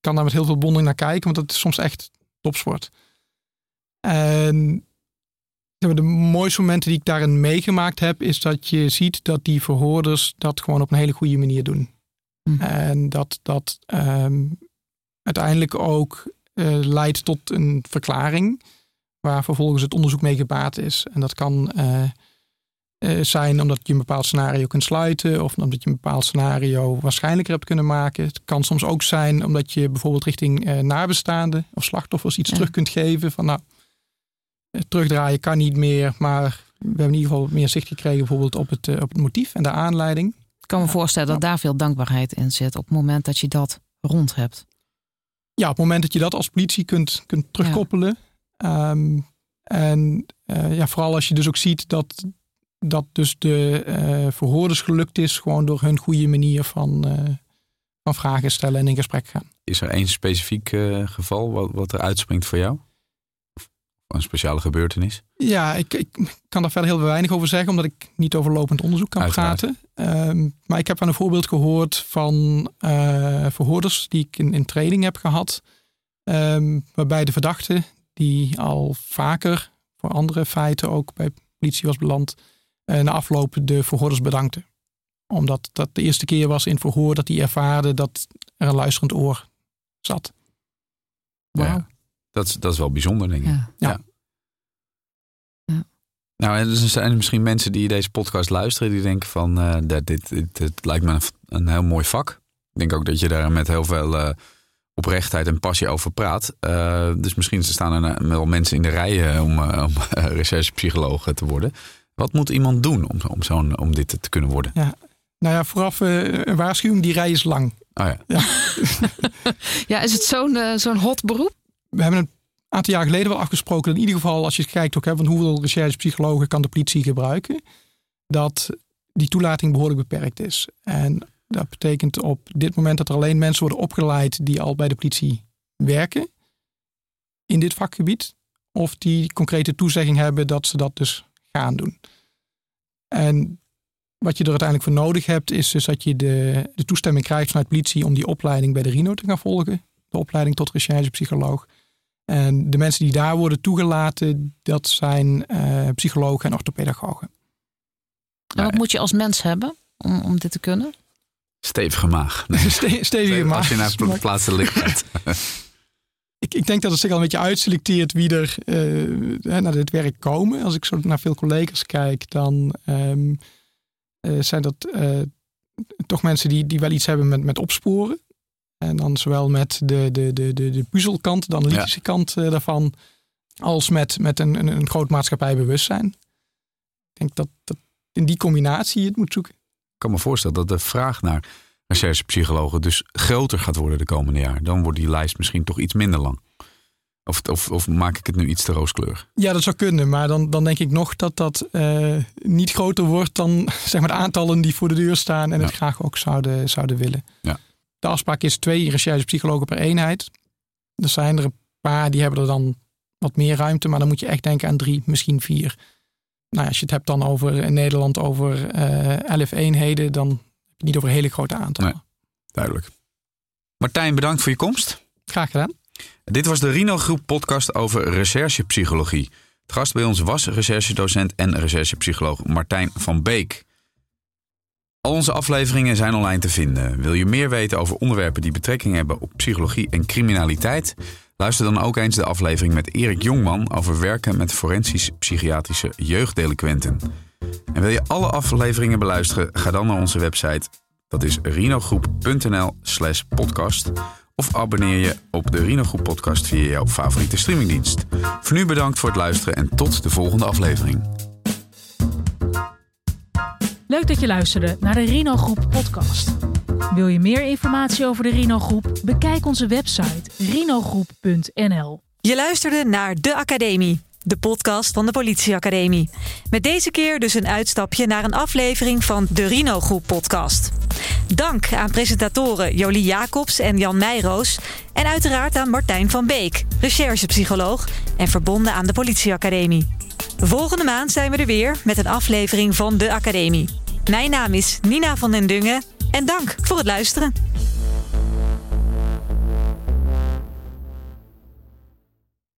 kan daar met heel veel bewondering naar kijken, want dat is soms echt topsport. En de mooiste momenten die ik daarin meegemaakt heb, is dat je ziet dat die verhoorders dat gewoon op een hele goede manier doen. Mm-hmm. En dat dat um, uiteindelijk ook uh, leidt tot een verklaring, waar vervolgens het onderzoek mee gebaat is. En dat kan... Uh, Uh, zijn omdat je een bepaald scenario kunt sluiten of omdat je een bepaald scenario waarschijnlijker hebt kunnen maken. Het kan soms ook zijn omdat je bijvoorbeeld richting uh, nabestaanden of slachtoffers iets ja. terug kunt geven. Van nou, uh, terugdraaien kan niet meer, maar we hebben in ieder geval meer zicht gekregen bijvoorbeeld op het, uh, op het motief en de aanleiding. Ik kan me ja, voorstellen dat nou, daar veel dankbaarheid in zit op het moment dat je dat rond hebt. Ja, op het moment dat je dat als politie kunt, kunt terugkoppelen. Ja. Um, en uh, ja, vooral als je dus ook ziet dat... dat dus de uh, verhoorders gelukt is... gewoon door hun goede manier van, uh, van vragen stellen en in gesprek gaan. Is er één specifiek uh, geval wat, wat er uitspringt voor jou? Of een speciale gebeurtenis? Ja, ik, ik kan daar verder heel weinig over zeggen... omdat ik niet over lopend onderzoek kan Uiteraard. praten. Um, maar ik heb wel een voorbeeld gehoord van uh, verhoorders... die ik in, in training heb gehad. Um, waarbij de verdachte, die al vaker... voor andere feiten ook bij politie was beland... na afloop de verhoorders bedankte. Omdat dat de eerste keer was in het verhoor... dat hij ervaarde dat er een luisterend oor zat. Wow. Ja, dat is, dat is wel bijzonder, denk ik. Ja. Ja. Ja. Ja. Nou, er zijn misschien mensen die deze podcast luisteren... die denken van, uh, dat dit, dit, dit lijkt me een, een heel mooi vak. Ik denk ook dat je daar met heel veel uh, oprechtheid en passie over praat. Uh, dus misschien staan er wel mensen in de rijen... om, uh, om recherchepsycholoog te worden... Wat moet iemand doen om, om, zo'n, om dit te kunnen worden? Ja. Nou ja, vooraf uh, een waarschuwing, die rij is lang. Oh ja. Ja. Ja, is het zo'n, uh, zo'n hot beroep? We hebben een aantal jaar geleden wel afgesproken, dat in ieder geval als je kijkt ook, hè, van hoeveel recherchepsychologen kan de politie gebruiken, dat die toelating behoorlijk beperkt is. En dat betekent op dit moment dat er alleen mensen worden opgeleid die al bij de politie werken in dit vakgebied, of die concrete toezegging hebben dat ze dat dus gaan doen. En wat je er uiteindelijk voor nodig hebt, is dus dat je de, de toestemming krijgt vanuit politie om die opleiding bij de Rino te gaan volgen. De opleiding tot recherchepsycholoog. En de mensen die daar worden toegelaten, dat zijn uh, psychologen en orthopedagogen. En wat moet je als mens hebben om, om dit te kunnen? Stevige maag. Nee. Ste- stevige maag. Als je naar de plaatsen ligt. ik, ik denk dat het zich al een beetje uitselecteert wie er uh, naar dit werk komen. Als ik zo naar veel collega's kijk, dan um, uh, zijn dat uh, toch mensen die, die wel iets hebben met, met opsporen. En dan zowel met de, de, de, de, de puzzelkant, de analytische ja. kant uh, daarvan, als met, met een, een, een groot maatschappijbewustzijn. Ik denk dat, dat in die combinatie je het moet zoeken. Ik kan me voorstellen dat de vraag naar recherchepsychologen dus groter gaat worden de komende jaar. Dan wordt die lijst misschien toch iets minder lang. Of, of, of maak ik het nu iets te rooskleurig? Ja, dat zou kunnen. Maar dan, dan denk ik nog dat dat uh, niet groter wordt dan zeg maar, de aantallen die voor de deur staan en ja. het graag ook zouden, zouden willen. Ja. De afspraak is twee recherchepsychologen per eenheid. Er zijn er een paar, die hebben er dan wat meer ruimte. Maar dan moet je echt denken aan drie, misschien vier. Nou, als je het hebt dan over in Nederland over uh, elf eenheden, dan heb je het niet over hele grote aantallen. Nee, duidelijk. Martijn, bedankt voor je komst. Graag gedaan. Dit was de Rino Groep podcast over recherchepsychologie. Het gast bij ons was recherchedocent en recherchepsycholoog Martijn van Beek. Al onze afleveringen zijn online te vinden. Wil je meer weten over onderwerpen die betrekking hebben op psychologie en criminaliteit? Luister dan ook eens de aflevering met Erik Jongman over werken met forensisch-psychiatrische jeugddelinquenten. En wil je alle afleveringen beluisteren? Ga dan naar onze website. Dat is rinogroep.nl slash podcast. Of abonneer je op de Rino Groep podcast via jouw favoriete streamingdienst. Voor nu bedankt voor het luisteren en tot de volgende aflevering. Leuk dat je luisterde naar de Rino Groep podcast. Wil je meer informatie over de Rino Groep? Bekijk onze website rinogroep punt n l. Je luisterde naar De Academie, de podcast van de Politieacademie. Met deze keer dus een uitstapje naar een aflevering van de Rino Groep podcast. Dank aan presentatoren Jolie Jacobs en Jan Meijroos en uiteraard aan Martijn van Beek, recherchepsycholoog en verbonden aan de Politieacademie. Volgende maand zijn we er weer met een aflevering van De Academie. Mijn naam is Nina van den Dungen en dank voor het luisteren.